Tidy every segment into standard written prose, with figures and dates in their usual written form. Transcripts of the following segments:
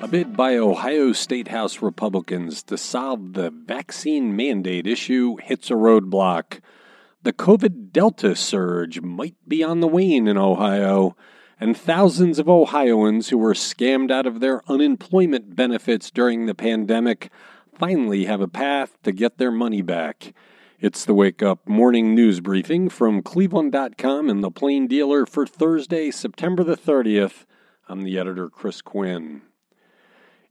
A bid by Ohio Statehouse Republicans to solve the vaccine mandate issue hits a roadblock. The COVID Delta surge might be on the wane in Ohio, and thousands of Ohioans who were scammed out of their unemployment benefits during the pandemic finally have a path to get their money back. It's the Wake Up Morning News Briefing from Cleveland.com and The Plain Dealer for Thursday, September the 30th. I'm the editor, Chris Quinn.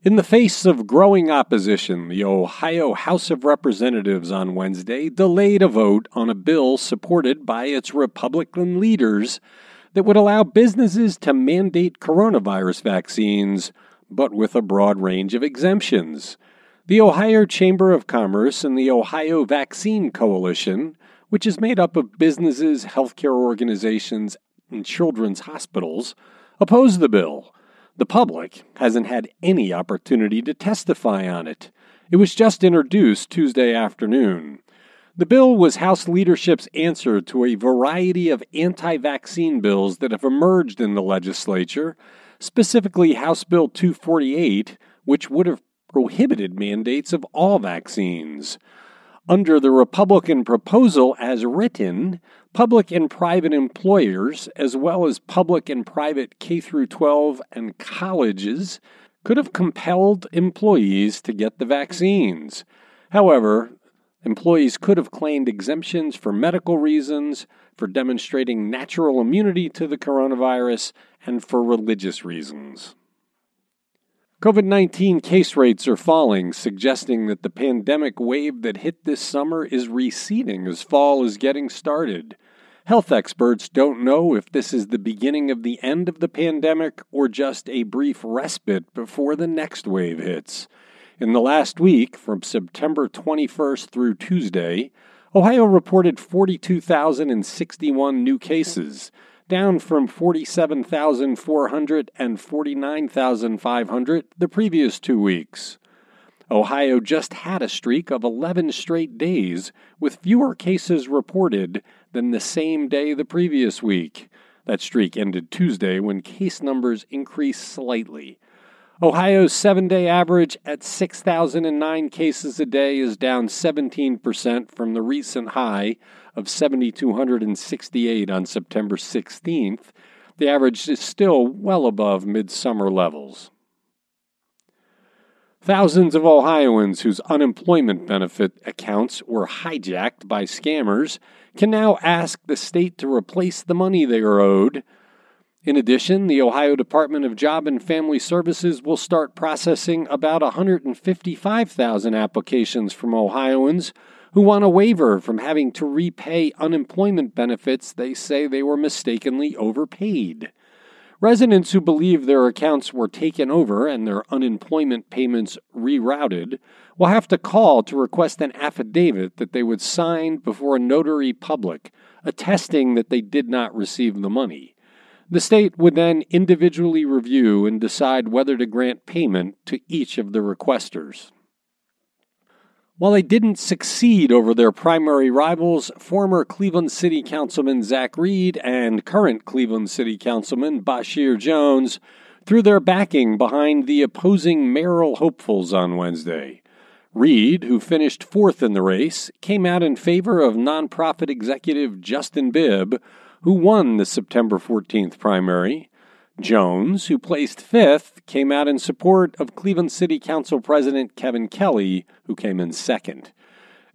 In the face of growing opposition, the Ohio House of Representatives on Wednesday delayed a vote on a bill supported by its Republican leaders that would allow businesses to mandate coronavirus vaccines, but with a broad range of exemptions. The Ohio Chamber of Commerce and the Ohio Vaccine Coalition, which is made up of businesses, healthcare organizations, and children's hospitals, opposed the bill. The public hasn't had any opportunity to testify on it. It was just introduced Tuesday afternoon. The bill was House leadership's answer to a variety of anti-vaccine bills that have emerged in the legislature, specifically House Bill 248, which would have prohibited mandates of all vaccines. Under the Republican proposal as written, public and private employers, as well as public and private K-12 and colleges, could have compelled employees to get the vaccines. However, employees could have claimed exemptions for medical reasons, for demonstrating natural immunity to the coronavirus, and for religious reasons. COVID-19 case rates are falling, suggesting that the pandemic wave that hit this summer is receding as fall is getting started. Health experts don't know if this is the beginning of the end of the pandemic or just a brief respite before the next wave hits. In the last week, from September 21st through Tuesday, Ohio reported 42,061 new cases, down from 47,400 and 49,500 the previous 2 weeks. Ohio just had a streak of 11 straight days with fewer cases reported than the same day the previous week. That streak ended Tuesday when case numbers increased slightly. Ohio's 7-day average at 6,009 cases a day is down 17% from the recent high of 7,268 on September 16th. The average is still well above midsummer levels. Thousands of Ohioans whose unemployment benefit accounts were hijacked by scammers can now ask the state to replace the money they are owed. In addition, the Ohio Department of Job and Family Services will start processing about 155,000 applications from Ohioans who want a waiver from having to repay unemployment benefits they say they were mistakenly overpaid. Residents who believe their accounts were taken over and their unemployment payments rerouted will have to call to request an affidavit that they would sign before a notary public, attesting that they did not receive the money. The state would then individually review and decide whether to grant payment to each of the requesters. While they didn't succeed over their primary rivals, former Cleveland City Councilman Zach Reed and current Cleveland City Councilman Bashir Jones threw their backing behind the opposing mayoral hopefuls on Wednesday. Reed, who finished fourth in the race, came out in favor of nonprofit executive Justin Bibb, who won the September 14th primary. Jones, who placed fifth, came out in support of Cleveland City Council President Kevin Kelly, who came in second.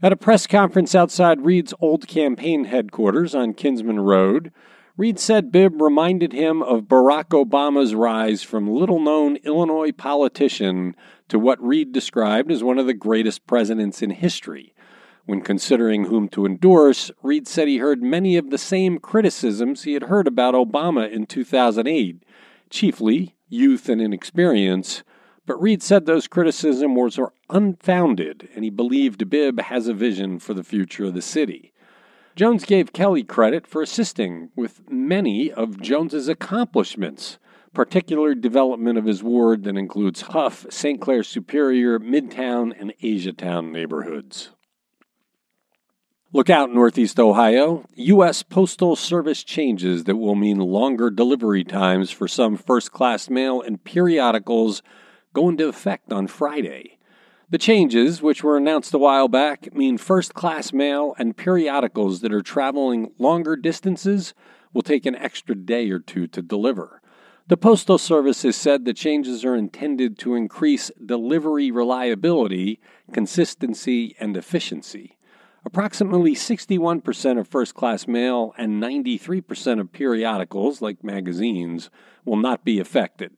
At a press conference outside Reed's old campaign headquarters on Kinsman Road, Reed said Bibb reminded him of Barack Obama's rise from little-known Illinois politician to what Reed described as one of the greatest presidents in history. When considering whom to endorse, Reed said he heard many of the same criticisms he had heard about Obama in 2008, chiefly youth and inexperience, but Reed said those criticisms were unfounded, and he believed Bibb has a vision for the future of the city. Jones gave Kelly credit for assisting with many of Jones's accomplishments, particular development of his ward that includes Huff, St. Clair Superior, Midtown, and Asiatown neighborhoods. Look out, Northeast Ohio. U.S. Postal Service changes that will mean longer delivery times for some first-class mail and periodicals go into effect on Friday. The changes, which were announced a while back, mean first-class mail and periodicals that are traveling longer distances will take an extra day or two to deliver. The Postal Service has said the changes are intended to increase delivery reliability, consistency, and efficiency. Approximately 61% of first-class mail and 93% of periodicals, like magazines, will not be affected.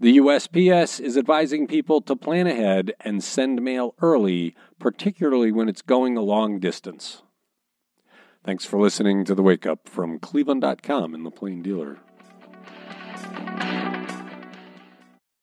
The USPS is advising people to plan ahead and send mail early, particularly when it's going a long distance. Thanks for listening to The Wake Up from Cleveland.com and The Plain Dealer.